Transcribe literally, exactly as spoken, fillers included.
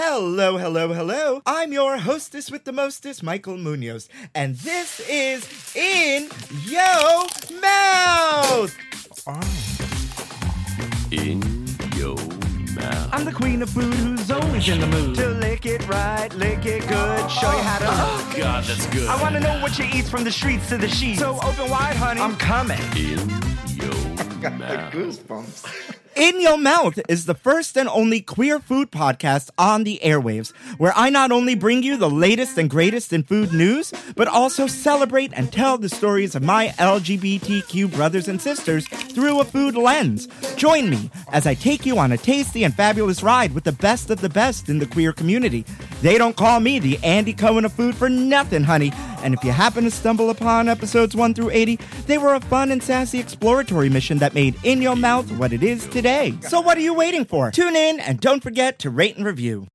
Hello, hello, hello. I'm your hostess with the mostest, Michael Munoz, and this is In Yo Mouth. Oh. In Yo Mouth. I'm the queen of food who's always in the mood to lick it right, lick it good, show you how to. Oh, God, that's good. I want to know what you eat from the streets to the sheets. So open wide, honey. I'm coming. In Yo Mouth. I got the goosebumps. In Yo Mouth is the first and only queer food podcast on the airwaves, where I not only bring you the latest and greatest in food news, but also celebrate and tell the stories of my L G B T Q brothers and sisters through a food lens. Join me as I take you on a tasty and fabulous ride with the best of the best in the queer community. They don't call me the Andy Cohen of food for nothing, honey. And if you happen to stumble upon episodes one through eighty, they were a fun and sassy exploratory mission that made In Your Mouth what it is today. So what are you waiting for? Tune in and don't forget to rate and review.